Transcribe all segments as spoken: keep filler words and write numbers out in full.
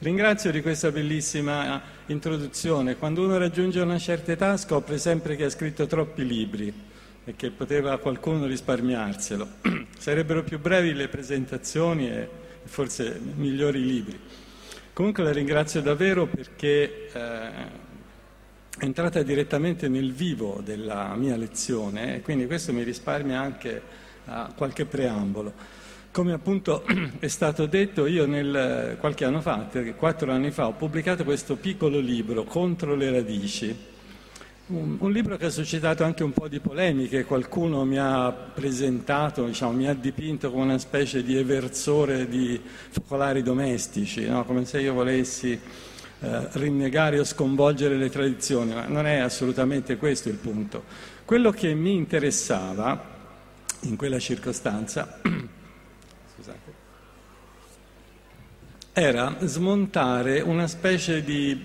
Ringrazio di questa bellissima introduzione. Quando uno raggiunge una certa età scopre sempre che ha scritto troppi libri e che poteva qualcuno risparmiarselo. Sarebbero più brevi le presentazioni e forse migliori i libri. Comunque la ringrazio davvero perché eh, è entrata direttamente nel vivo della mia lezione e quindi questo mi risparmia anche eh, qualche preambolo. Come appunto è stato detto, io nel, qualche anno fa, quattro anni fa, ho pubblicato questo piccolo libro, Contro le radici, un, un libro che ha suscitato anche un po' di polemiche. Qualcuno mi ha presentato, diciamo, mi ha dipinto come una specie di eversore di focolari domestici, no? Come se io volessi eh, rinnegare o sconvolgere le tradizioni, ma non è assolutamente questo il punto. Quello che mi interessava in quella circostanza era smontare una specie di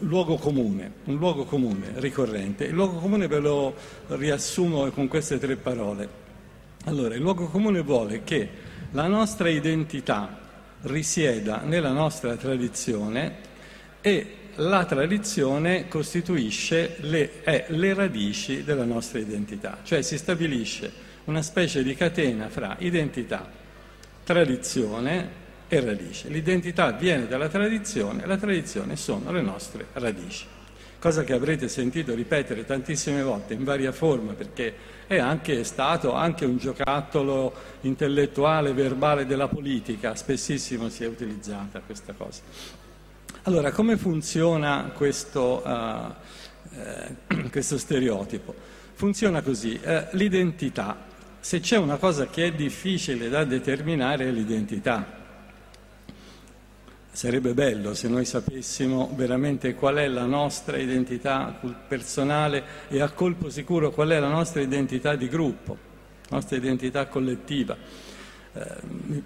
luogo comune, un luogo comune ricorrente. Il luogo comune ve lo riassumo con queste tre parole. Allora, il luogo comune vuole che la nostra identità risieda nella nostra tradizione e la tradizione costituisce le, è le radici della nostra identità. Cioè si stabilisce una specie di catena fra identità, tradizione e radice. L'identità viene dalla tradizione, la tradizione sono le nostre radici, cosa che avrete sentito ripetere tantissime volte in varia forma, perché è anche è stato anche un giocattolo intellettuale, verbale della politica, spessissimo si è utilizzata questa cosa. Allora, come funziona questo, uh, eh, questo stereotipo? Funziona così, eh, l'identità. Se c'è una cosa che è difficile da determinare è l'identità. Sarebbe bello se noi sapessimo veramente qual è la nostra identità personale e a colpo sicuro qual è la nostra identità di gruppo, la nostra identità collettiva. Eh,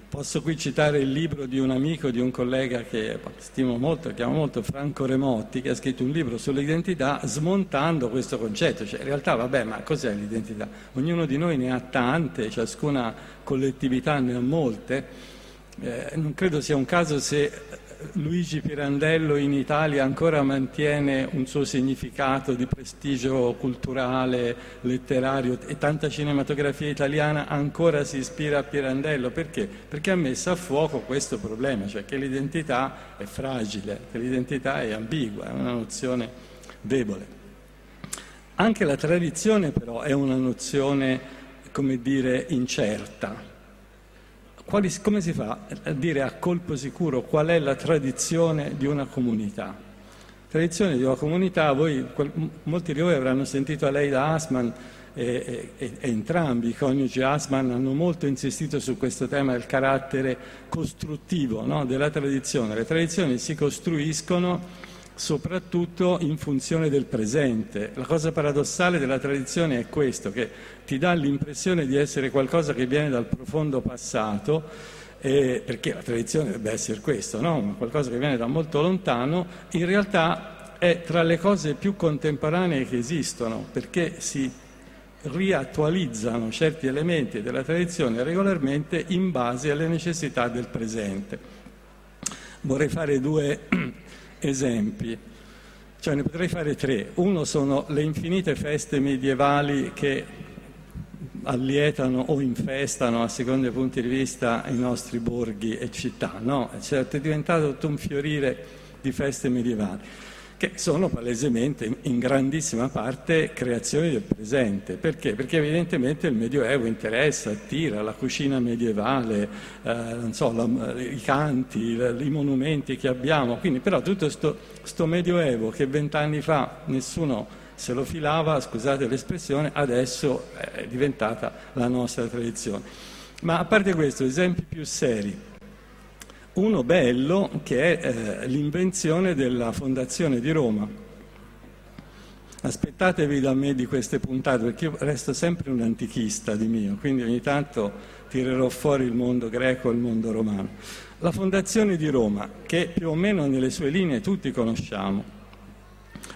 posso qui citare il libro di un amico, di un collega che stimo molto, che amo molto, Franco Remotti, che ha scritto un libro sull'identità smontando questo concetto. Cioè, in realtà, vabbè, ma cos'è l'identità? Ognuno di noi ne ha tante, ciascuna collettività ne ha molte. Eh, non credo sia un caso se Luigi Pirandello in Italia ancora mantiene un suo significato di prestigio culturale, letterario, e tanta cinematografia italiana ancora si ispira a Pirandello. Perché? Perché ha messo a fuoco questo problema, cioè che l'identità è fragile, che l'identità è ambigua, è una nozione debole. Anche la tradizione però è una nozione, come dire, incerta. Quali, come si fa a dire a colpo sicuro qual è la tradizione di una comunità? Tradizione di una comunità, voi, molti di voi avranno sentito Aleida Assmann e, e, e entrambi i coniugi Assmann hanno molto insistito su questo tema del carattere costruttivo, no, della tradizione. Le tradizioni si costruiscono soprattutto in funzione del presente. La cosa paradossale della tradizione è questo, che ti dà l'impressione di essere qualcosa che viene dal profondo passato, eh, perché la tradizione dovrebbe essere questo, no? Qualcosa che viene da molto lontano. In realtà è tra le cose più contemporanee che esistono, perché si riattualizzano certi elementi della tradizione regolarmente in base alle necessità del presente. Vorrei fare due esempi, cioè ne potrei fare tre. Uno sono le infinite feste medievali che allietano o infestano, a seconda dei punti di vista, i nostri borghi e città, no? Cioè, è diventato tutto un fiorire di feste medievali, che sono palesemente, in grandissima parte, creazioni del presente. Perché? Perché evidentemente il Medioevo interessa, attira, la cucina medievale, eh, non so, la, i canti, la, i monumenti che abbiamo. Quindi però tutto sto, sto Medioevo che vent'anni fa nessuno se lo filava, scusate l'espressione, adesso è diventata la nostra tradizione. Ma a parte questo, esempi più seri. Uno bello che è eh, l'invenzione della Fondazione di Roma. Aspettatevi da me di queste puntate, perché io resto sempre un antichista di mio, quindi ogni tanto tirerò fuori il mondo greco e il mondo romano. La Fondazione di Roma, che più o meno nelle sue linee tutti conosciamo,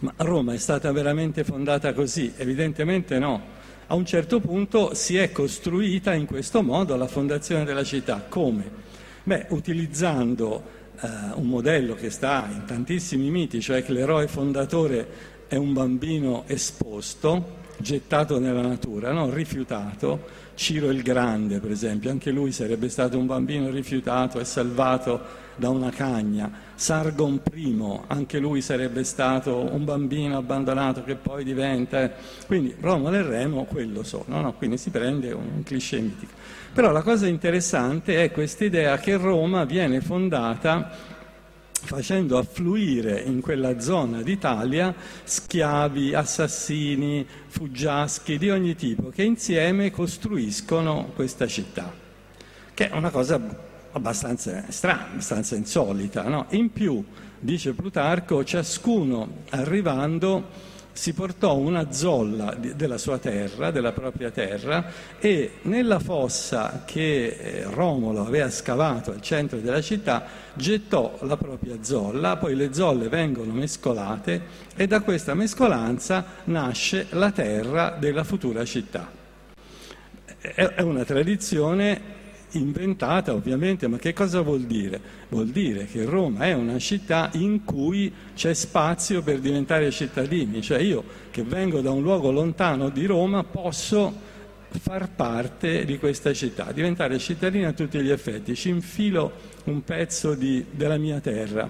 ma Roma è stata veramente fondata così? Evidentemente no. A un certo punto si è costruita in questo modo la fondazione della città. Come? Beh, utilizzando eh, un modello che sta in tantissimi miti, cioè che l'eroe fondatore è un bambino esposto, gettato nella natura, no? Rifiutato. Ciro il Grande, per esempio, anche lui sarebbe stato un bambino rifiutato e salvato da una cagna. Sargon I, anche lui sarebbe stato un bambino abbandonato che poi diventa... Quindi Romolo e Remo quello sono, no? Quindi si prende un cliché mitico. Però la cosa interessante è questa idea che Roma viene fondata facendo affluire in quella zona d'Italia schiavi, assassini, fuggiaschi di ogni tipo che insieme costruiscono questa città, che è una cosa abbastanza strana, abbastanza insolita, no? In più, dice Plutarco, ciascuno arrivando si portò una zolla della sua terra, della propria terra, e nella fossa che Romolo aveva scavato al centro della città gettò la propria zolla, poi le zolle vengono mescolate e da questa mescolanza nasce la terra della futura città. È una tradizione inventata ovviamente, ma che cosa vuol dire? Vuol dire che Roma è una città in cui c'è spazio per diventare cittadini, cioè io che vengo da un luogo lontano di Roma posso far parte di questa città, diventare cittadino a tutti gli effetti, ci infilo un pezzo di, della mia terra.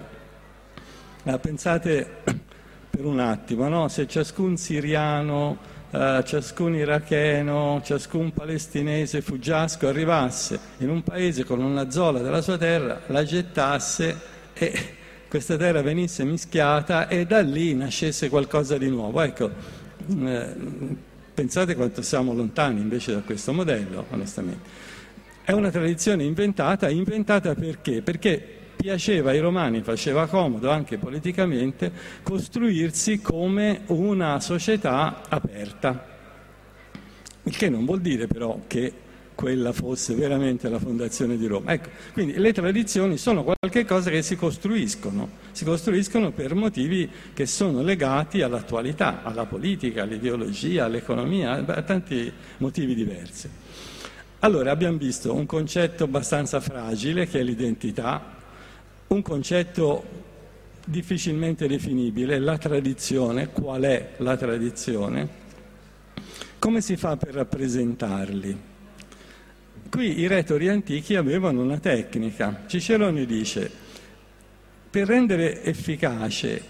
Ah, pensate per un attimo, no? Se ciascun siriano, Uh, ciascun iracheno, ciascun palestinese fuggiasco arrivasse in un paese con una zola della sua terra, la gettasse e questa terra venisse mischiata e da lì nascesse qualcosa di nuovo. Ecco, uh, pensate quanto siamo lontani invece da questo modello, onestamente. È una tradizione inventata, inventata perché? Perché piaceva ai romani, faceva comodo anche politicamente, costruirsi come una società aperta. Il che non vuol dire però che quella fosse veramente la fondazione di Roma. Ecco, quindi le tradizioni sono qualche cosa che si costruiscono, si costruiscono per motivi che sono legati all'attualità, alla politica, all'ideologia, all'economia, a tanti motivi diversi. Allora abbiamo visto un concetto abbastanza fragile che è l'identità, un concetto difficilmente definibile, la tradizione, qual è la tradizione? Come si fa per rappresentarli? Qui i retori antichi avevano una tecnica. Cicerone dice, per rendere efficace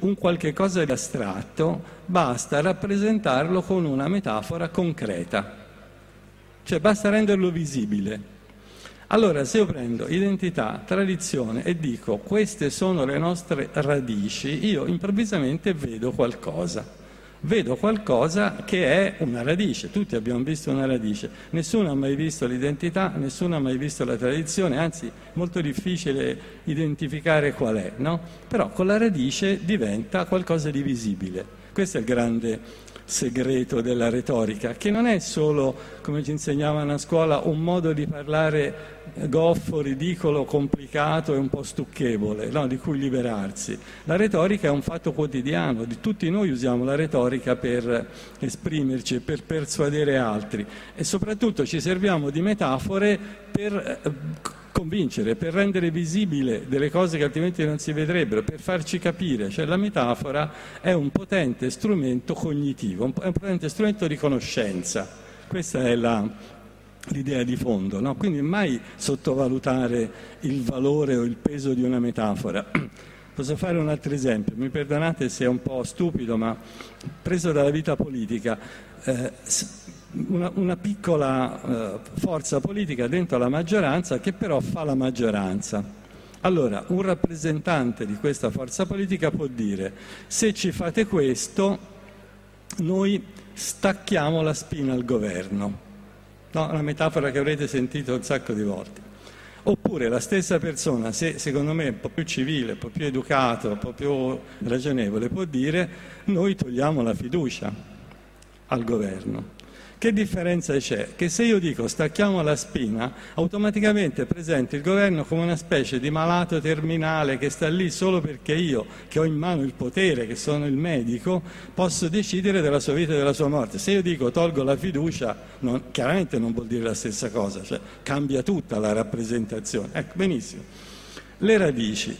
un qualche cosa di astratto, basta rappresentarlo con una metafora concreta, cioè basta renderlo visibile. Allora, se io prendo identità, tradizione e dico queste sono le nostre radici, io improvvisamente vedo qualcosa. Vedo qualcosa che è una radice, tutti abbiamo visto una radice. Nessuno ha mai visto l'identità, nessuno ha mai visto la tradizione, anzi è molto difficile identificare qual è, no? Però con la radice diventa qualcosa di visibile. Questo è il grande segreto della retorica, che non è solo, come ci insegnavano a scuola, un modo di parlare goffo, ridicolo, complicato e un po' stucchevole, no? Di cui liberarsi. La retorica è un fatto quotidiano, di tutti noi usiamo la retorica per esprimerci, per persuadere altri e soprattutto ci serviamo di metafore per convincere, per rendere visibile delle cose che altrimenti non si vedrebbero, per farci capire, cioè la metafora è un potente strumento cognitivo, è un potente strumento di conoscenza, questa è la, l'idea di fondo, no? Quindi mai sottovalutare il valore o il peso di una metafora. Posso fare un altro esempio, mi perdonate se è un po' stupido, ma preso dalla vita politica, eh, Una, una piccola uh, forza politica dentro la maggioranza che però fa la maggioranza. Allora, un rappresentante di questa forza politica può dire se ci fate questo noi stacchiamo la spina al governo, no? Una metafora che avrete sentito un sacco di volte. Oppure la stessa persona, se secondo me è un po' più civile, un po' più educato, un po' più ragionevole, può dire noi togliamo la fiducia al governo. Che differenza c'è? Che se io dico stacchiamo la spina, automaticamente presento il governo come una specie di malato terminale che sta lì solo perché io, che ho in mano il potere, che sono il medico, posso decidere della sua vita e della sua morte. Se io dico tolgo la fiducia, non, chiaramente non vuol dire la stessa cosa, cioè cambia tutta la rappresentazione. Ecco, benissimo. Le radici.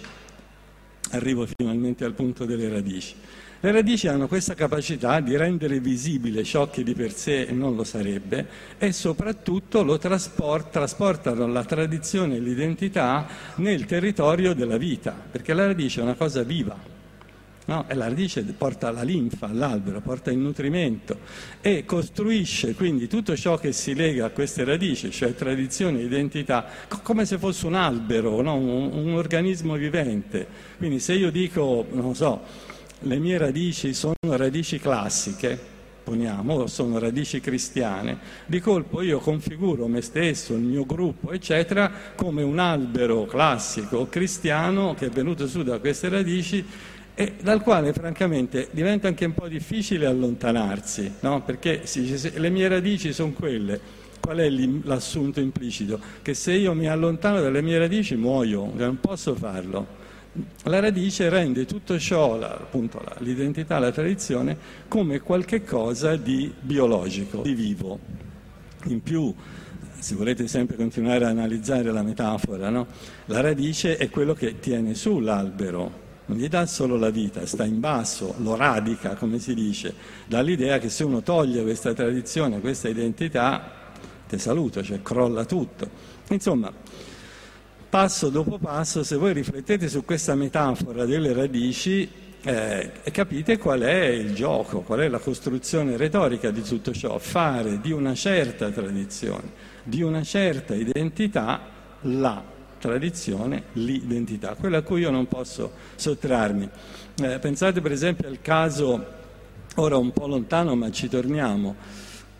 Arrivo finalmente al punto delle radici. Le radici hanno questa capacità di rendere visibile ciò che di per sé non lo sarebbe e soprattutto lo trasport, trasportano la tradizione e l'identità nel territorio della vita, perché la radice è una cosa viva, no? E la radice porta la linfa all'albero, porta il nutrimento e costruisce quindi tutto ciò che si lega a queste radici, cioè tradizione e identità, co- come se fosse un albero, no? un, un organismo vivente. Quindi se io dico, non so, le mie radici sono radici classiche, poniamo, o sono radici cristiane, di colpo io configuro me stesso, il mio gruppo, eccetera, come un albero classico cristiano che è venuto su da queste radici e dal quale francamente diventa anche un po' difficile allontanarsi, no? Perché si dice, le mie radici sono quelle. Qual è l'assunto implicito? Che se io mi allontano dalle mie radici muoio, non posso farlo. La radice rende tutto ciò, la, appunto la, l'identità, la tradizione, come qualche cosa di biologico, di vivo. In più, se volete sempre continuare a analizzare la metafora, no? La radice è quello che tiene su l'albero, non gli dà solo la vita, sta in basso, lo radica, come si dice, dall'idea che se uno toglie questa tradizione, questa identità, te saluto, cioè crolla tutto. Insomma, passo dopo passo, se voi riflettete su questa metafora delle radici, eh, capite qual è il gioco, qual è la costruzione retorica di tutto ciò. Fare di una certa tradizione, di una certa identità, la tradizione, l'identità, quella a cui io non posso sottrarmi. Eh, pensate per esempio al caso, ora un po' lontano ma ci torniamo,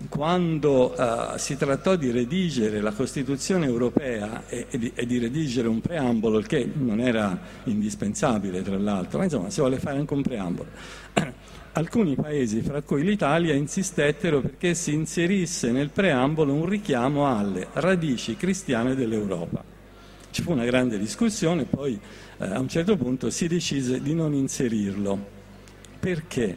quando uh, si trattò di redigere la Costituzione europea e, e, di, e di redigere un preambolo, il che non era indispensabile tra l'altro, ma insomma si vuole fare anche un preambolo. Alcuni paesi, fra cui l'Italia, insistettero perché si inserisse nel preambolo un richiamo alle radici cristiane dell'Europa. Ci fu una grande discussione, poi uh, a un certo punto si decise di non inserirlo. Perché?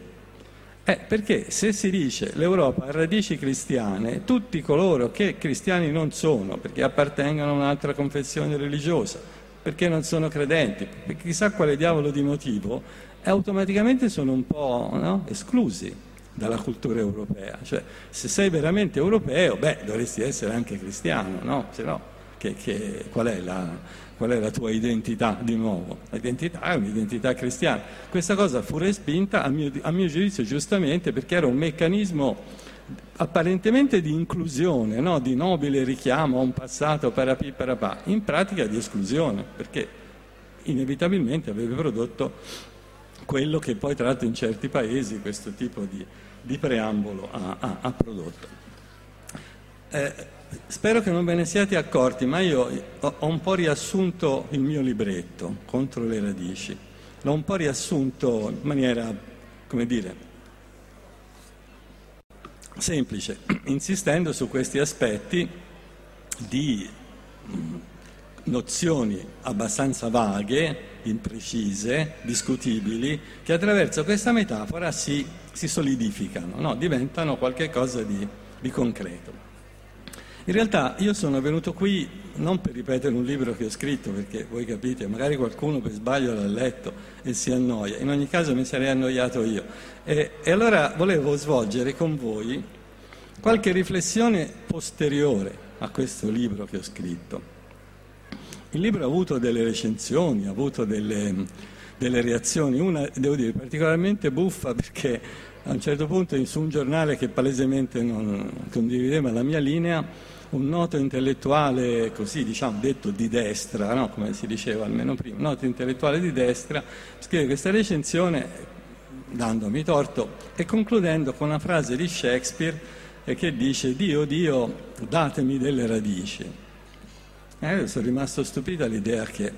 Eh, perché se si dice l'Europa ha radici cristiane, tutti coloro che cristiani non sono, perché appartengono a un'altra confessione religiosa, perché non sono credenti, perché chissà quale diavolo di motivo, automaticamente sono un po', no, esclusi dalla cultura europea. Cioè, se sei veramente europeo, beh, dovresti essere anche cristiano, no? Se no, che, che, qual è la... qual è la tua identità di nuovo? L'identità è un'identità cristiana. Questa cosa fu respinta, a mio, a mio giudizio giustamente, perché era un meccanismo apparentemente di inclusione, no? Di nobile richiamo a un passato parapì parapà, in pratica di esclusione, perché inevitabilmente aveva prodotto quello che poi tra l'altro in certi paesi questo tipo di, di preambolo ha, ha, ha prodotto. Eh, Spero che non ve ne siate accorti, ma io ho un po' riassunto il mio libretto, Contro le radici. L'ho un po' riassunto in maniera, come dire, semplice, insistendo su questi aspetti di nozioni abbastanza vaghe, imprecise, discutibili, che attraverso questa metafora si, si solidificano, no? Diventano qualche cosa di, di concreto. In realtà io sono venuto qui non per ripetere un libro che ho scritto, perché voi capite, magari qualcuno per sbaglio l'ha letto e si annoia, in ogni caso mi sarei annoiato io. E, e allora volevo svolgere con voi qualche riflessione posteriore a questo libro che ho scritto. Il libro ha avuto delle recensioni, ha avuto delle, delle reazioni, una, devo dire, particolarmente buffa perché a un certo punto su un giornale che palesemente non condivideva la mia linea, un noto intellettuale, così diciamo detto di destra, no? Come si diceva almeno prima, un noto intellettuale di destra, scrive questa recensione dandomi torto e concludendo con una frase di Shakespeare che dice «Dio, Dio, datemi delle radici». Eh, io sono rimasto stupito all'idea che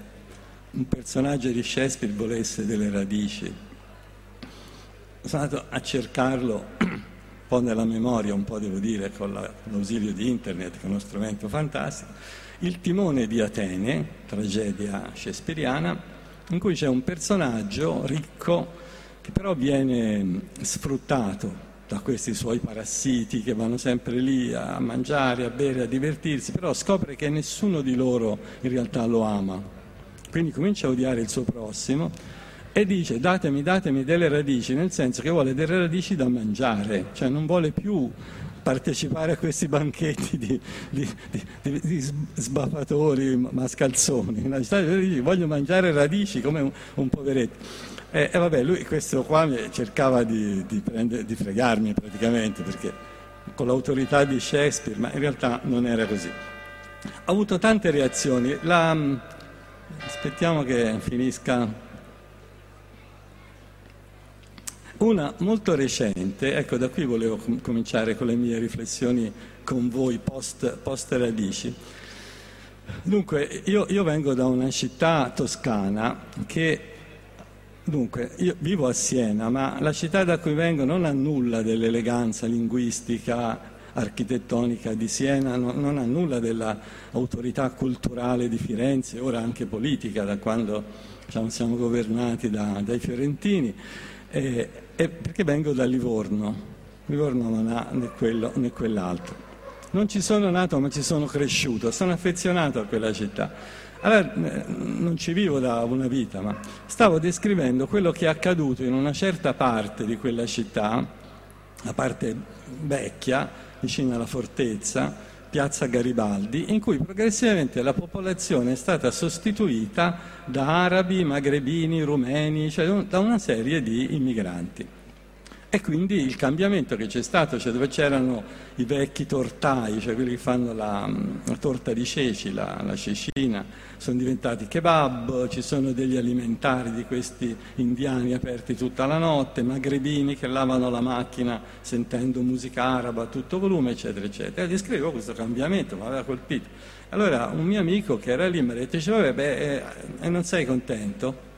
un personaggio di Shakespeare volesse delle radici. Sono andato a cercarlo un po' nella memoria, un po' devo dire, con la, l'ausilio di internet, che è uno strumento fantastico, Il Timone di Atene, tragedia shakespeariana, in cui c'è un personaggio ricco che però viene sfruttato da questi suoi parassiti che vanno sempre lì a mangiare, a bere, a divertirsi, però scopre che nessuno di loro in realtà lo ama. quindi comincia a odiare il suo prossimo e dice datemi, datemi delle radici, nel senso che vuole delle radici da mangiare, cioè non vuole più partecipare a questi banchetti di, di, di, di, di sbaffatori, mascalzoni. In realtà dice, voglio mangiare radici come un, un poveretto. E, e vabbè, lui questo qua cercava di, di, prendere, di fregarmi praticamente, perché con l'autorità di Shakespeare, ma in realtà non era così. Ho avuto tante reazioni. La, aspettiamo che finisca. Una molto recente, ecco da qui volevo com- cominciare con le mie riflessioni con voi post, post radici. Dunque, io, io vengo da una città toscana che... Dunque, io vivo a Siena, ma la città da cui vengo non ha nulla dell'eleganza linguistica, architettonica di Siena, no, non ha nulla dell'autorità culturale di Firenze, ora anche politica, da quando diciamo, siamo governati da, dai fiorentini, e, e perché vengo da Livorno. Livorno non ha né quello né quell'altro. Non ci sono nato, ma ci sono cresciuto, sono affezionato a quella città. Allora, non ci vivo da una vita, ma stavo descrivendo quello che è accaduto in una certa parte di quella città, la parte vecchia, vicino alla fortezza, piazza Garibaldi, in cui progressivamente la popolazione è stata sostituita da arabi, magrebini, rumeni, cioè da una serie di immigranti. E quindi il cambiamento che c'è stato, cioè dove c'erano i vecchi tortai, cioè quelli che fanno la, la torta di ceci, la, la cecina, sono diventati kebab, ci sono degli alimentari di questi indiani aperti tutta la notte, magrebini che lavano la macchina sentendo musica araba a tutto volume, eccetera, eccetera. E descrivo questo cambiamento, mi aveva colpito. Allora un mio amico che era lì mi ha detto, dice, vabbè, beh, eh, eh, non sei contento?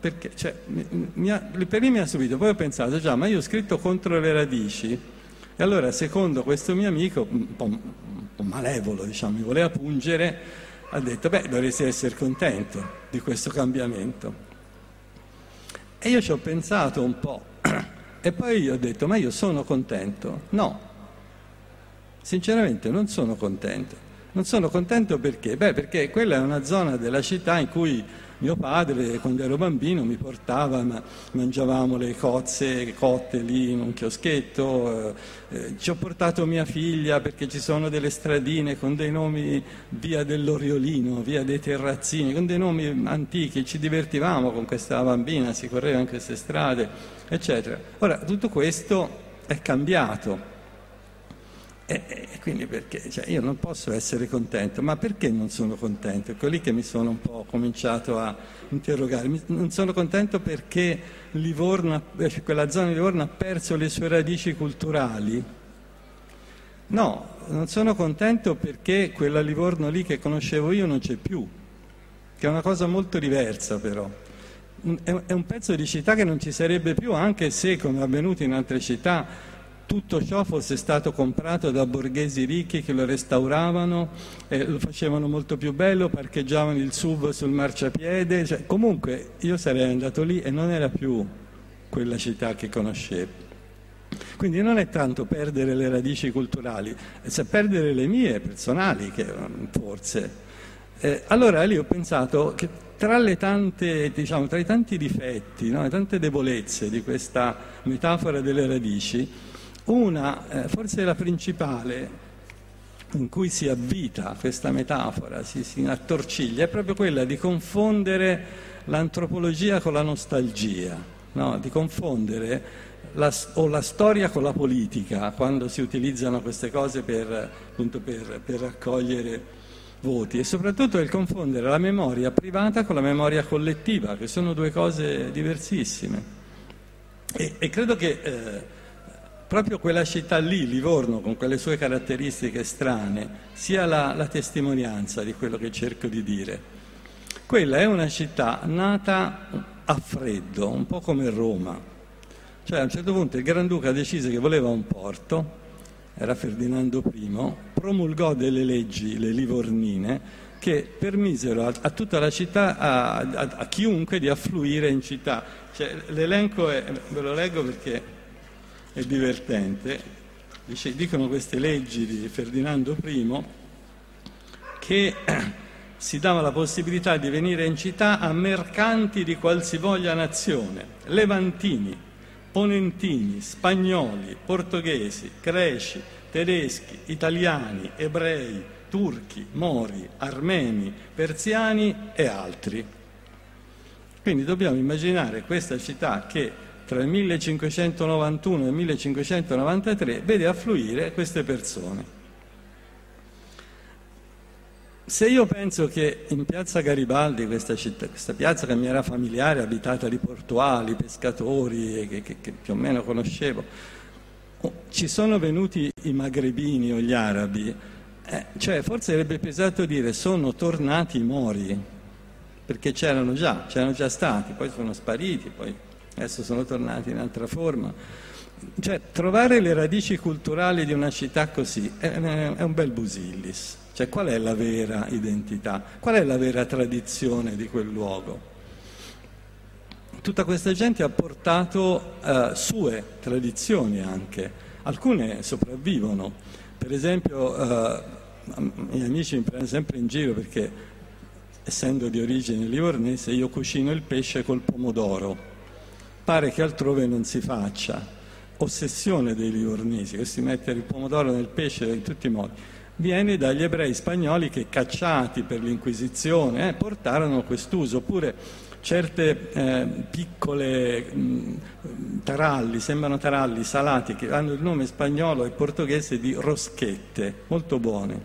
Perché, cioè, mi, mi ha, per lì mi ha subito, poi ho pensato già, ma io ho scritto contro le radici e allora secondo questo mio amico un po', un po' malevolo, diciamo, mi voleva pungere, ha detto beh dovresti essere contento di questo cambiamento, e io ci ho pensato un po' e poi ho detto ma io sono contento? No, sinceramente non sono contento. Non sono contento perché? Beh, perché quella è una zona della città in cui mio padre, quando ero bambino, mi portava, ma mangiavamo le cozze cotte lì in un chioschetto, eh, ci ho portato mia figlia perché ci sono delle stradine con dei nomi via dell'Oriolino, via dei Terrazzini, con dei nomi antichi, ci divertivamo con questa bambina, si correva in queste strade, eccetera. Ora, tutto questo è cambiato. E, e quindi perché? Cioè, io non posso essere contento, ma perché non sono contento? È quello lì che mi sono un po' cominciato a interrogare. Mi, non sono contento perché Livorno, quella zona di Livorno ha perso le sue radici culturali? No, non sono contento perché quella Livorno lì che conoscevo io non c'è più, che è una cosa molto diversa però. È, è un pezzo di città che non ci sarebbe più, anche se, come è avvenuto in altre città, tutto ciò fosse stato comprato da borghesi ricchi che lo restauravano, eh, lo facevano molto più bello, parcheggiavano il S U V sul marciapiede, cioè, comunque io sarei andato lì e non era più quella città che conoscevo. Quindi non è tanto perdere le radici culturali, è perdere le mie personali, che forse. Eh, allora lì ho pensato che tra le tante, diciamo, tra i tanti difetti, no, le tante debolezze di questa metafora delle radici, una, eh, forse la principale, in cui si avvita questa metafora, si, si attorciglia, è proprio quella di confondere l'antropologia con la nostalgia, no? Di confondere la, o la storia con la politica, quando si utilizzano queste cose per, appunto, per, per raccogliere voti, e soprattutto il confondere la memoria privata con la memoria collettiva, che sono due cose diversissime. E, e credo che... Eh, proprio quella città lì, Livorno, con quelle sue caratteristiche strane, sia la, la testimonianza di quello che cerco di dire. Quella è una città nata a freddo, un po' come Roma. Cioè a un certo punto il Granduca decise che voleva un porto, era Ferdinando primo, promulgò delle leggi, le Livornine, che permisero a, a tutta la città, a, a, a chiunque, di affluire in città. Cioè, l'elenco è, ve lo leggo perché... è divertente. Dice, dicono queste leggi di Ferdinando primo che si dava la possibilità di venire in città a mercanti di qualsivoglia nazione, levantini, ponentini, spagnoli, portoghesi, greci, tedeschi, italiani, ebrei, turchi, mori, armeni, persiani e altri. Quindi dobbiamo immaginare questa città che tra il millecinquecentonovantuno e il millecinquecentonovantatré vede affluire queste persone. Se io penso che in piazza Garibaldi, questa, città, questa piazza che mi era familiare, abitata di portuali, pescatori, che, che, che più o meno conoscevo, oh, ci sono venuti i magrebini o gli arabi, eh, cioè forse avrebbe pesato dire sono tornati i mori, perché c'erano già, c'erano già stati, poi sono spariti, poi adesso sono tornati in altra forma. Cioè trovare le radici culturali di una città così è, è un bel busillis. Cioè, qual è la vera identità? Qual è la vera tradizione di quel luogo? Tutta questa gente ha portato eh, sue tradizioni anche. Alcune sopravvivono. Per esempio, eh, i miei amici mi prendono sempre in giro perché, essendo di origine livornese, io cucino il pesce col pomodoro. Pare che altrove non si faccia. Ossessione dei livornesi, che si mette il pomodoro nel pesce in tutti i modi. Viene dagli ebrei spagnoli che, cacciati per l'Inquisizione, eh, portarono quest'uso, oppure certe eh, piccole mh, taralli, sembrano taralli salati, che hanno il nome spagnolo e portoghese di roschette, molto buone.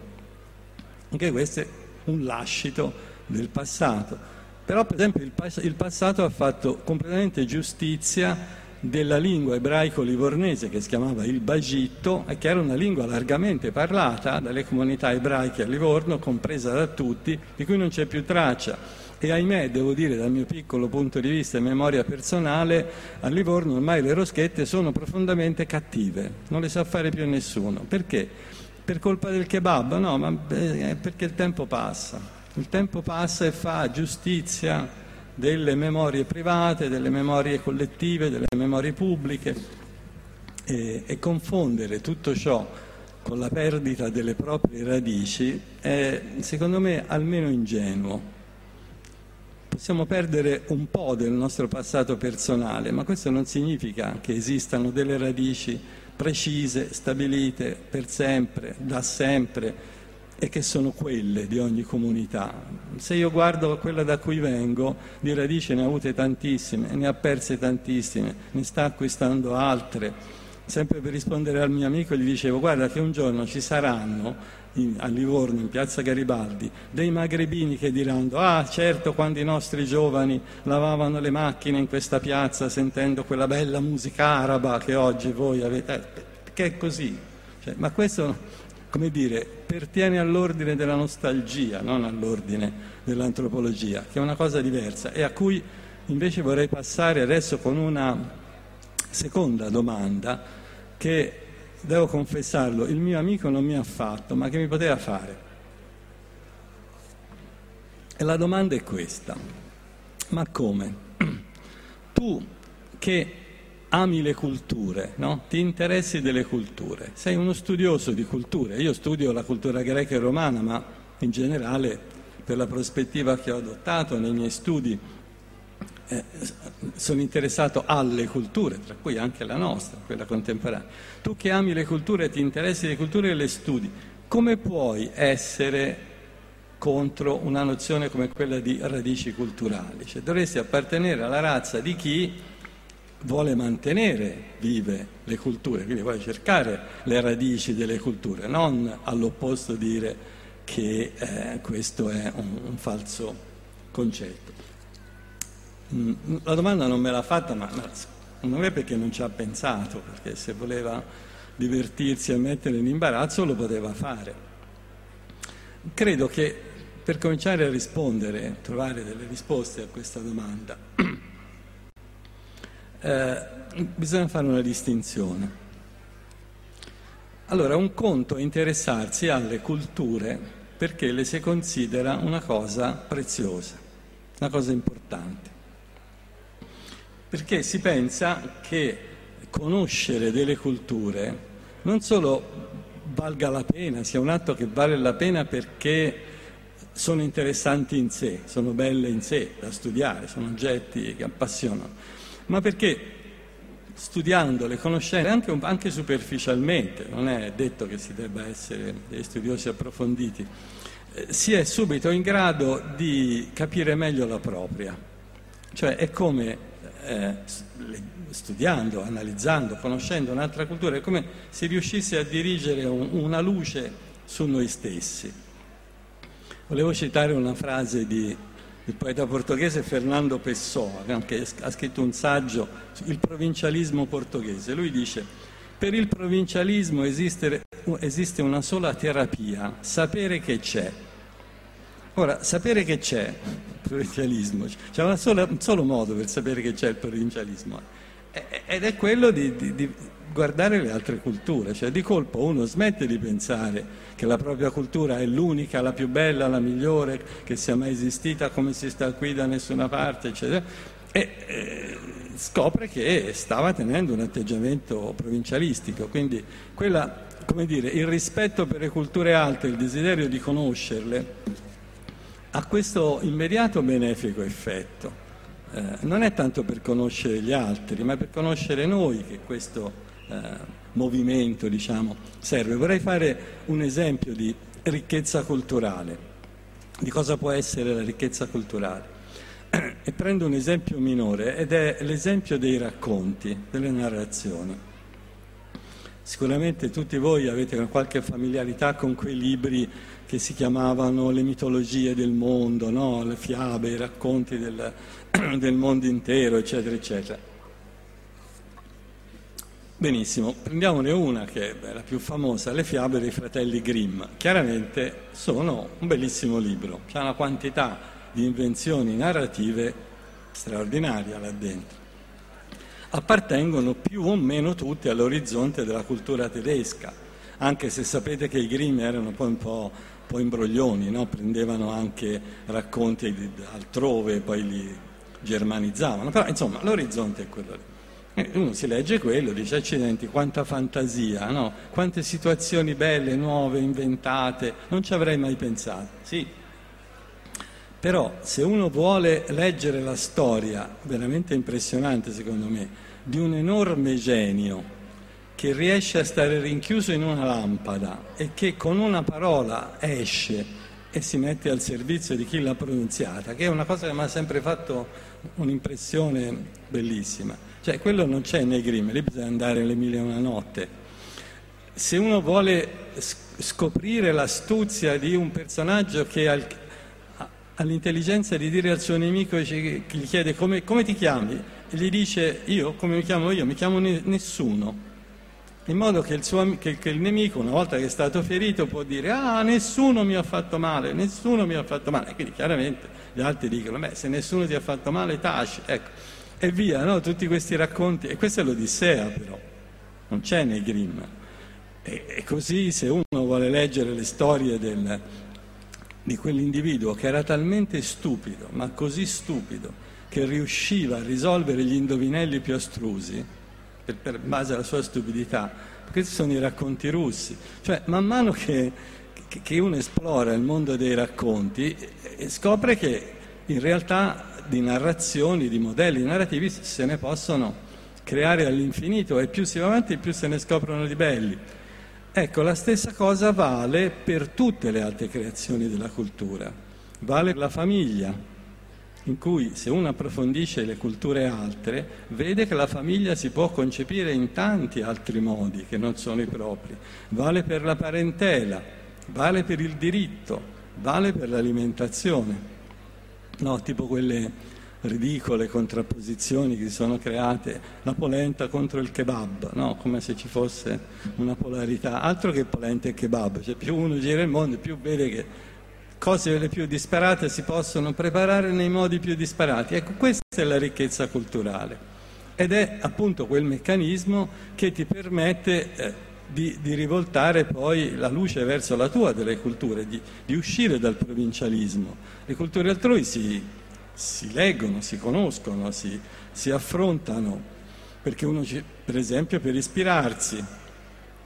Anche questo è un lascito del passato. Però, per esempio, il, pas- il passato ha fatto completamente giustizia della lingua ebraico-livornese che si chiamava il Bagitto e che era una lingua largamente parlata dalle comunità ebraiche a Livorno, compresa da tutti, di cui non c'è più traccia. E ahimè, devo dire, dal mio piccolo punto di vista e memoria personale, a Livorno ormai le roschette sono profondamente cattive, non le sa fare più nessuno. Perché? Per colpa del kebab? No, ma perché il tempo passa. Il tempo passa e fa giustizia delle memorie private, delle memorie collettive, delle memorie pubbliche e, e confondere tutto ciò con la perdita delle proprie radici è, secondo me, almeno ingenuo. Possiamo perdere un po' del nostro passato personale, ma questo non significa che esistano delle radici precise, stabilite per sempre, da sempre, e che sono quelle di ogni comunità. Se io guardo quella da cui vengo, di radici ne ha avute tantissime, ne ha perse tantissime, ne sta acquistando altre. Sempre per rispondere al mio amico gli dicevo, guarda che un giorno ci saranno in, a Livorno, in piazza Garibaldi, dei magrebini che diranno, ah certo, quando i nostri giovani lavavano le macchine in questa piazza sentendo quella bella musica araba che oggi voi avete, eh, perché è così? Cioè, ma questo, come dire, pertiene all'ordine della nostalgia, non all'ordine dell'antropologia, che è una cosa diversa e a cui invece vorrei passare adesso con una seconda domanda che, devo confessarlo, il mio amico non mi ha fatto, ma che mi poteva fare. E la domanda è questa. Ma come? Tu che ami le culture, no? Ti interessi delle culture, sei uno studioso di culture. Io studio la cultura greca e romana, ma in generale, per la prospettiva che ho adottato nei miei studi, eh, sono interessato alle culture, tra cui anche la nostra, quella contemporanea. Tu che ami le culture, ti interessi delle culture e le studi, come puoi essere contro una nozione come quella di radici culturali? Cioè, dovresti appartenere alla razza di chi vuole mantenere vive le culture, quindi vuole cercare le radici delle culture, non all'opposto dire che eh, questo è un, un falso concetto. Mm, la domanda non me l'ha fatta, ma, ma non è perché non ci ha pensato, perché se voleva divertirsi e mettere in imbarazzo lo poteva fare. Credo che per cominciare a rispondere, trovare delle risposte a questa domanda, Eh, bisogna fare una distinzione. Allora, un conto è interessarsi alle culture perché le si considera una cosa preziosa, una cosa importante, perché si pensa che conoscere delle culture non solo valga la pena, sia un atto che vale la pena perché sono interessanti in sé, sono belle in sé da studiare, sono oggetti che appassionano, ma perché studiandole, conoscendole anche, un, anche superficialmente, non è detto che si debba essere dei studiosi approfonditi, eh, si è subito in grado di capire meglio la propria. Cioè è come, eh, studiando, analizzando, conoscendo un'altra cultura, è come se riuscisse a dirigere un, una luce su noi stessi. Volevo citare una frase di... il poeta portoghese Fernando Pessoa, che ha scritto un saggio sul provincialismo portoghese. Lui dice: per il provincialismo esiste, esiste una sola terapia, sapere che c'è. Ora, sapere che c'è il provincialismo, c'è una sola, un solo modo per sapere che c'è il provincialismo, ed è quello di, di, di guardare le altre culture. Cioè di colpo uno smette di pensare che la propria cultura è l'unica, la più bella, la migliore che sia mai esistita, come si sta qui da nessuna parte, eccetera, e eh, scopre che stava tenendo un atteggiamento provincialistico. Quindi quella, come dire, il rispetto per le culture alte, il desiderio di conoscerle, ha questo immediato benefico effetto. Eh, non è tanto per conoscere gli altri, ma per conoscere noi che questo... Eh, movimento, diciamo, serve. Vorrei fare un esempio di ricchezza culturale, di cosa può essere la ricchezza culturale, e prendo un esempio minore, ed è l'esempio dei racconti, delle narrazioni. Sicuramente tutti voi avete qualche familiarità con quei libri che si chiamavano le mitologie del mondo, no? Le fiabe, i racconti del, del mondo intero, eccetera, eccetera. Benissimo, prendiamone una che è la più famosa, le fiabe dei fratelli Grimm. Chiaramente sono un bellissimo libro, c'è una quantità di invenzioni narrative straordinaria là dentro. Appartengono più o meno tutti all'orizzonte della cultura tedesca, anche se sapete che i Grimm erano poi un po', un po' imbroglioni, no? Prendevano anche racconti di altrove e poi li germanizzavano, però insomma l'orizzonte è quello lì. Uno si legge quello e dice: accidenti, quanta fantasia, no? Quante situazioni belle, nuove, inventate, non ci avrei mai pensato. Sì, però se uno vuole leggere la storia, veramente impressionante secondo me, di un enorme genio che riesce a stare rinchiuso in una lampada e che con una parola esce e si mette al servizio di chi l'ha pronunziata, che è una cosa che mi ha sempre fatto un'impressione bellissima. Cioè, quello non c'è nei Grimm, lì bisogna andare alle mille e una notte. Se uno vuole scoprire l'astuzia di un personaggio che al, ha l'intelligenza di dire al suo nemico, che gli chiede come, come ti chiami, e gli dice: io, come mi chiamo io? Mi chiamo ne, nessuno. In modo che il, suo, che, che il nemico, una volta che è stato ferito, può dire: ah, nessuno mi ha fatto male, nessuno mi ha fatto male. E quindi chiaramente gli altri dicono: beh, se nessuno ti ha fatto male, taci, ecco. E via, no? Tutti questi racconti, e questa è l'Odissea, però non c'è nei Grimm. E, e così, se uno vuole leggere le storie del, di quell'individuo che era talmente stupido, ma così stupido che riusciva a risolvere gli indovinelli più astrusi per, per base alla sua stupidità, questi sono i racconti russi. Cioè, man mano che, che uno esplora il mondo dei racconti, scopre che in realtà di narrazioni, di modelli narrativi se ne possono creare all'infinito, e più si va avanti più se ne scoprono di belli. Ecco, la stessa cosa vale per tutte le altre creazioni della cultura, vale per la famiglia, in cui se uno approfondisce le culture altre vede che la famiglia si può concepire in tanti altri modi che non sono i propri, vale per la parentela, vale per il diritto, vale per l'alimentazione. No, tipo quelle ridicole contrapposizioni che si sono create, la polenta contro il kebab, no? Come se ci fosse una polarità, altro che polenta e kebab. Cioè, più uno gira il mondo, più vede che cose le più disparate si possono preparare nei modi più disparati. Ecco, questa è la ricchezza culturale, ed è appunto quel meccanismo che ti permette eh, di, di rivoltare poi la luce verso la tua delle culture, di, di uscire dal provincialismo. Le culture altrui si, si leggono, si conoscono, si, si affrontano, perché uno, ci, per esempio, per ispirarsi,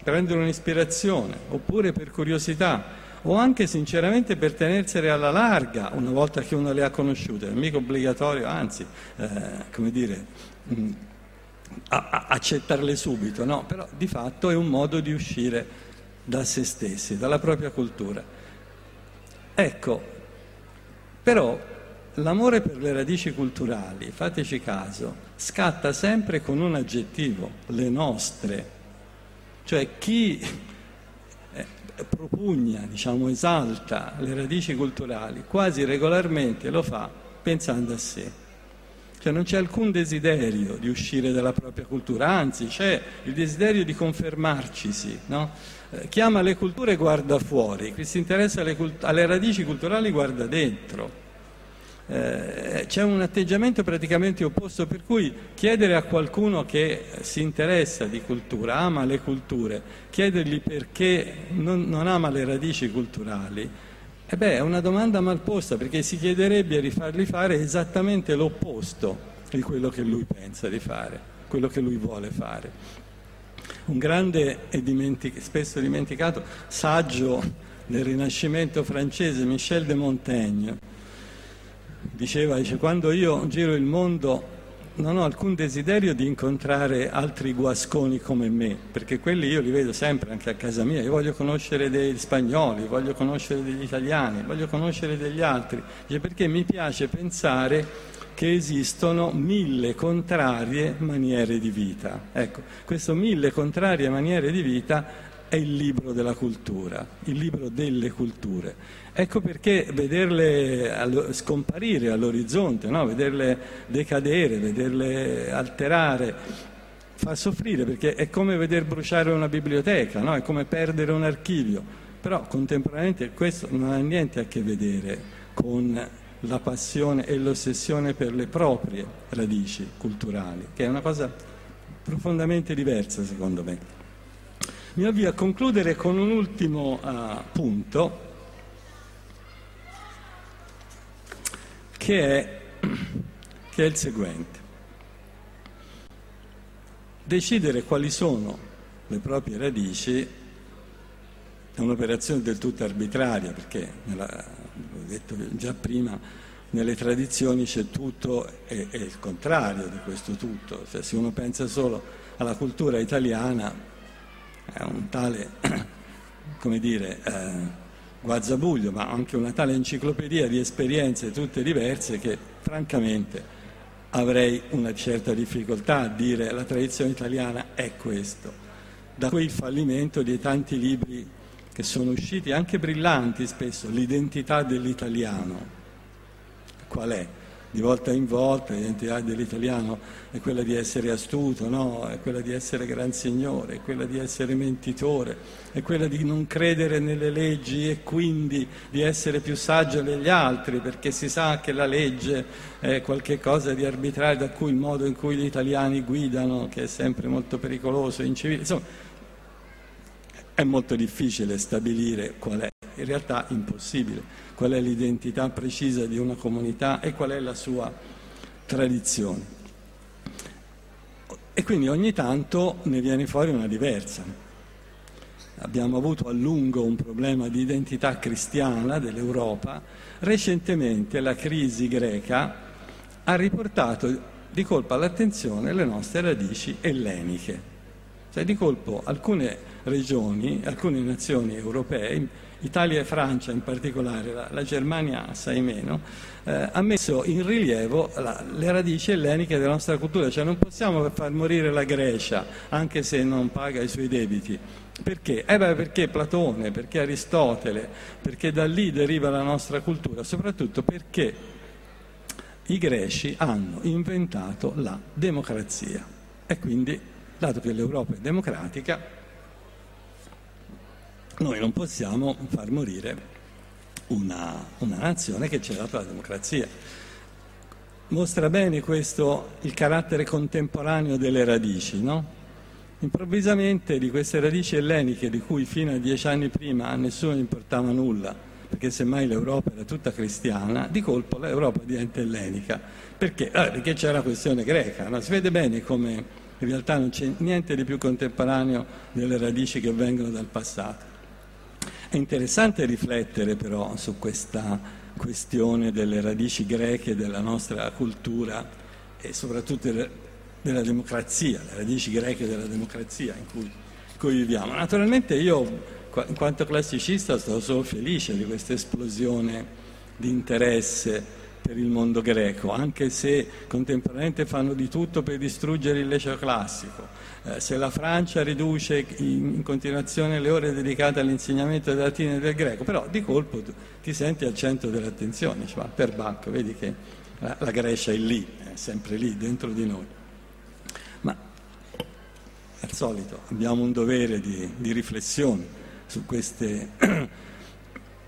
prendere un'ispirazione, oppure per curiosità, o anche sinceramente per tenersene alla larga una volta che uno le ha conosciute, è mica obbligatorio, anzi, eh, come dire, mh, a, a accettarle subito, no? Però di fatto è un modo di uscire da se stessi, dalla propria cultura. Ecco, però l'amore per le radici culturali, fateci caso, scatta sempre con un aggettivo, le nostre. Cioè chi propugna, diciamo, esalta le radici culturali, quasi regolarmente lo fa pensando a sé. Cioè non c'è alcun desiderio di uscire dalla propria cultura, anzi c'è il desiderio di confermarcisi, no? Eh, chi ama le culture guarda fuori, chi si interessa alle, cult- alle radici culturali guarda dentro. Eh, c'è un atteggiamento praticamente opposto, per cui chiedere a qualcuno che si interessa di cultura, ama le culture, chiedergli perché non, non ama le radici culturali, eh beh, è una domanda mal posta, perché si chiederebbe di fargli fare esattamente l'opposto di quello che lui pensa di fare, quello che lui vuole fare. Un grande e dimentic- spesso dimenticato saggio del Rinascimento francese, Michel de Montaigne, diceva, dice, quando io giro il mondo non ho alcun desiderio di incontrare altri guasconi come me, perché quelli io li vedo sempre anche a casa mia. Io voglio conoscere degli spagnoli, voglio conoscere degli italiani, voglio conoscere degli altri, perché mi piace pensare che esistono mille contrarie maniere di vita. Ecco, questo mille contrarie maniere di vita è il libro della cultura, il libro delle culture. Ecco perché vederle scomparire all'orizzonte, no? Vederle decadere, vederle alterare, fa soffrire, perché è come veder bruciare una biblioteca, no? È come perdere un archivio. Però contemporaneamente questo non ha niente a che vedere con la passione e l'ossessione per le proprie radici culturali, che è una cosa profondamente diversa, secondo me. Mi avvio a concludere con un ultimo uh, punto, che è, che è il seguente. Decidere quali sono le proprie radici è un'operazione del tutto arbitraria, perché, nella, l'ho detto già prima, nelle tradizioni c'è tutto e, e il contrario di questo tutto. Cioè, se uno pensa solo alla cultura italiana, è un tale, come dire, eh, guazzabuglio, ma anche una tale enciclopedia di esperienze tutte diverse, che francamente avrei una certa difficoltà a dire la tradizione italiana è questo. Da qui il fallimento di tanti libri che sono usciti, anche brillanti spesso, l'identità dell'italiano. Qual è? Di volta in volta l'identità dell'italiano è quella di essere astuto, no? È quella di essere gran signore, è quella di essere mentitore, è quella di non credere nelle leggi e quindi di essere più saggio degli altri, perché si sa che la legge è qualche cosa di arbitrario, da cui il modo in cui gli italiani guidano, che è sempre molto pericoloso, incivile. Insomma, è molto difficile stabilire qual è, in realtà impossibile, qual è l'identità precisa di una comunità e qual è la sua tradizione. E quindi ogni tanto ne viene fuori una diversa. Abbiamo avuto a lungo un problema di identità cristiana dell'Europa. Recentemente la crisi greca ha riportato di colpo all'attenzione le nostre radici elleniche. Cioè di colpo alcune regioni, alcune nazioni europee, Italia e Francia in particolare, la, la Germania assai meno, eh, ha messo in rilievo la, le radici elleniche della nostra cultura. Cioè non possiamo far morire la Grecia, anche se non paga i suoi debiti. Perché? Eh beh, perché Platone, perché Aristotele, perché da lì deriva la nostra cultura, soprattutto perché i greci hanno inventato la democrazia. E quindi, dato che l'Europa è democratica, noi non possiamo far morire una, una nazione che ci ha dato la democrazia. Mostra bene questo il carattere contemporaneo delle radici, no? Improvvisamente di queste radici elleniche, di cui fino a dieci anni prima a nessuno importava nulla, perché semmai l'Europa era tutta cristiana, di colpo l'Europa diventa ellenica. Perché? Ah, perché c'era la questione greca, no? Si vede bene come in realtà non c'è niente di più contemporaneo delle radici che vengono dal passato. È interessante riflettere però su questa questione delle radici greche della nostra cultura e soprattutto della democrazia, le radici greche della democrazia in cui, in cui viviamo. Naturalmente io, in quanto classicista, sono solo felice di questa esplosione di interesse per il mondo greco, anche se contemporaneamente fanno di tutto per distruggere il liceo classico. Eh, se la Francia riduce in, in continuazione le ore dedicate all'insegnamento del latino e del greco, però di colpo tu, ti senti al centro dell'attenzione, cioè, per Bacco, vedi che la, la Grecia è lì, è sempre lì, dentro di noi. Ma al solito abbiamo un dovere di, di riflessione su queste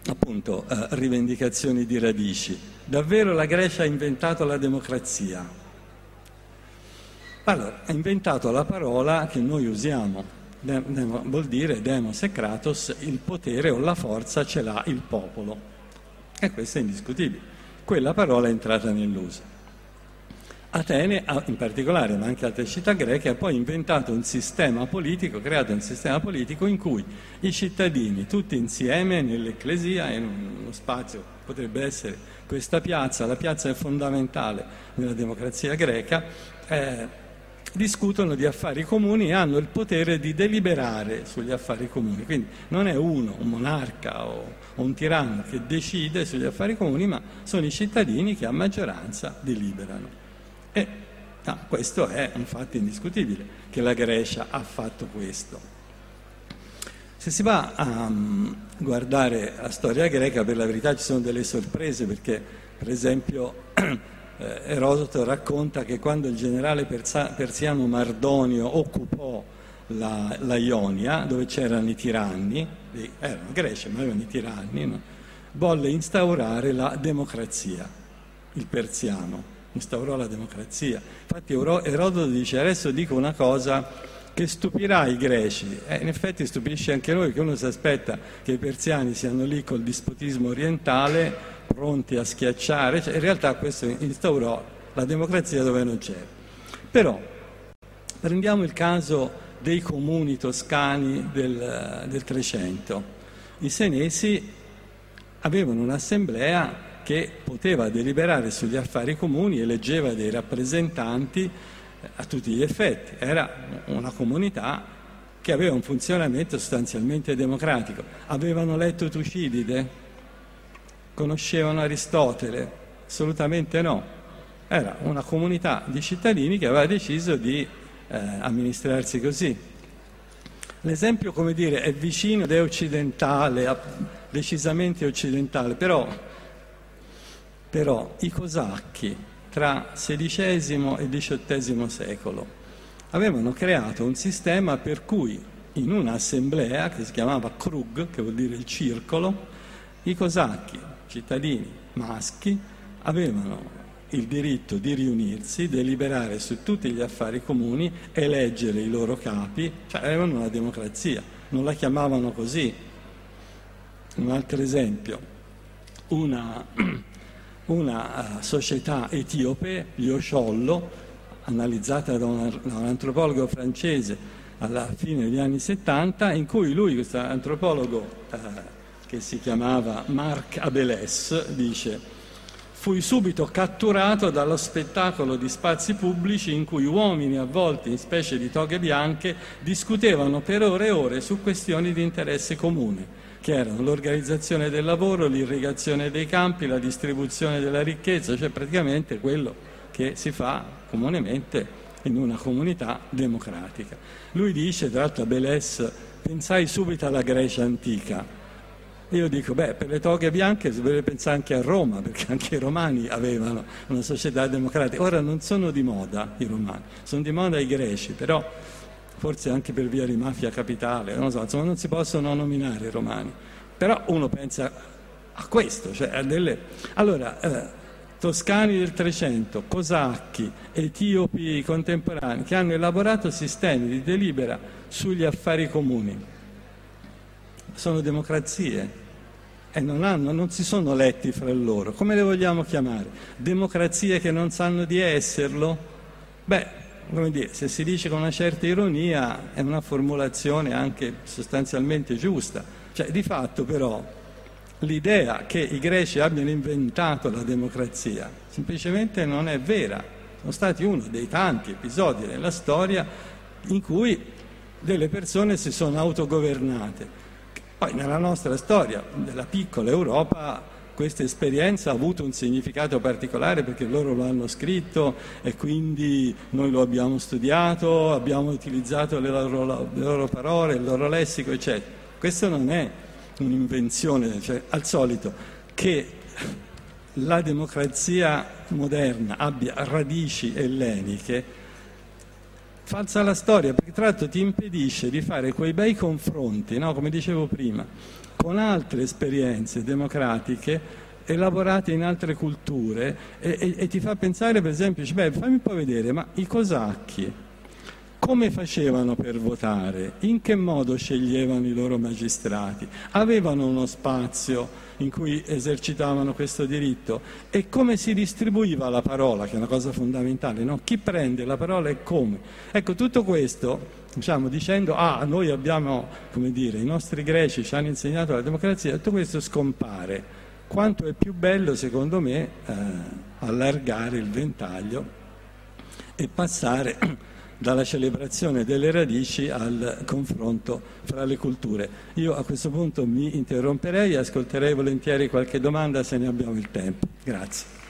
appunto eh, rivendicazioni di radici. Davvero la Grecia ha inventato la democrazia? Allora, ha inventato la parola che noi usiamo, de- de- vuol dire demos e kratos, il potere o la forza ce l'ha il popolo, e questo è indiscutibile. Quella parola è entrata nell'uso. Atene ha, in particolare, ma anche altre città greche, ha poi inventato un sistema politico, creato un sistema politico in cui i cittadini, tutti insieme nell'ecclesia, in uno spazio, potrebbe essere questa piazza, la piazza è fondamentale nella democrazia greca, eh, discutono di affari comuni e hanno il potere di deliberare sugli affari comuni. Quindi non è uno, un monarca o un tiranno che decide sugli affari comuni, ma sono i cittadini che a maggioranza deliberano. E no, questo è un fatto indiscutibile, che la Grecia ha fatto questo. Se si va a um, guardare la storia greca, per la verità ci sono delle sorprese, perché per esempio eh, Erodoto racconta che quando il generale persa- persiano Mardonio occupò la, la Ionia, dove c'erano i tiranni, erano greci ma avevano i tiranni, no? Volle instaurare la democrazia, il persiano instaurò la democrazia. Infatti Erodoto dice: adesso dico una cosa che stupirà i greci, eh, in effetti stupisce anche noi, che uno si aspetta che i persiani siano lì col dispotismo orientale, pronti a schiacciare, cioè, in realtà questo instaurò la democrazia dove non c'era. Però prendiamo il caso dei comuni toscani del, del Trecento. I senesi avevano un'assemblea che poteva deliberare sugli affari comuni, eleggeva dei rappresentanti a tutti gli effetti. Era una comunità che aveva un funzionamento sostanzialmente democratico. Avevano letto Tucidide? Conoscevano Aristotele? Assolutamente no. Era una comunità di cittadini che aveva deciso di eh, amministrarsi così. L'esempio, come dire, è vicino ed è occidentale, decisamente occidentale, però... Però i cosacchi tra sedicesimo e diciottesimo secolo avevano creato un sistema per cui in un'assemblea che si chiamava Krug, che vuol dire il circolo, i cosacchi, cittadini maschi, avevano il diritto di riunirsi, deliberare su tutti gli affari comuni, eleggere i loro capi, cioè avevano una democrazia, non la chiamavano così. Un altro esempio, una... Una uh, società etiope, gli Ochollo, analizzata da un, da un antropologo francese alla fine degli anni settanta, in cui lui, questo antropologo uh, che si chiamava Marc Abélès, dice: fui subito catturato dallo spettacolo di spazi pubblici in cui uomini avvolti in specie di toghe bianche discutevano per ore e ore su questioni di interesse comune, che erano l'organizzazione del lavoro, l'irrigazione dei campi, la distribuzione della ricchezza, cioè praticamente quello che si fa comunemente in una comunità democratica. Lui dice, tra l'altro Abélès, pensai subito alla Grecia antica. Io dico, beh, per le toghe bianche si dovrebbe pensare anche a Roma, perché anche i romani avevano una società democratica. Ora non sono di moda i romani, sono di moda i greci, però... forse anche per via di mafia capitale, non so, insomma non si possono nominare i romani, però uno pensa a questo, cioè a delle... Allora, eh, toscani del Trecento, cosacchi, etiopi contemporanei, che hanno elaborato sistemi di delibera sugli affari comuni, sono democrazie e non hanno, non si sono eletti fra loro. Come le vogliamo chiamare? Democrazie che non sanno di esserlo? Beh... come dire, se si dice con una certa ironia, è una formulazione anche sostanzialmente giusta. Cioè, di fatto però l'idea che i greci abbiano inventato la democrazia semplicemente non è vera. Sono stati uno dei tanti episodi nella storia in cui delle persone si sono autogovernate. Poi nella nostra storia, della piccola Europa, questa esperienza ha avuto un significato particolare perché loro lo hanno scritto e quindi noi lo abbiamo studiato, abbiamo utilizzato le loro, le loro parole, il loro lessico, eccetera. Questo non è un'invenzione, cioè, al solito, che la democrazia moderna abbia radici elleniche falsa la storia, perché tra l'altro ti impedisce di fare quei bei confronti, no? Come dicevo prima, con altre esperienze democratiche elaborate in altre culture e, e, e ti fa pensare, per esempio, beh, fammi un po' vedere, ma i cosacchi come facevano per votare? In che modo sceglievano i loro magistrati? Avevano uno spazio in cui esercitavano questo diritto? E come si distribuiva la parola, che è una cosa fondamentale, no? Chi prende la parola e come? Ecco, tutto questo, diciamo, dicendo, ah, noi abbiamo, come dire, i nostri greci ci hanno insegnato la democrazia, tutto questo scompare. Quanto è più bello, secondo me, eh, allargare il ventaglio e passare dalla celebrazione delle radici al confronto fra le culture. Io a questo punto mi interromperei e ascolterei volentieri qualche domanda se ne abbiamo il tempo. Grazie.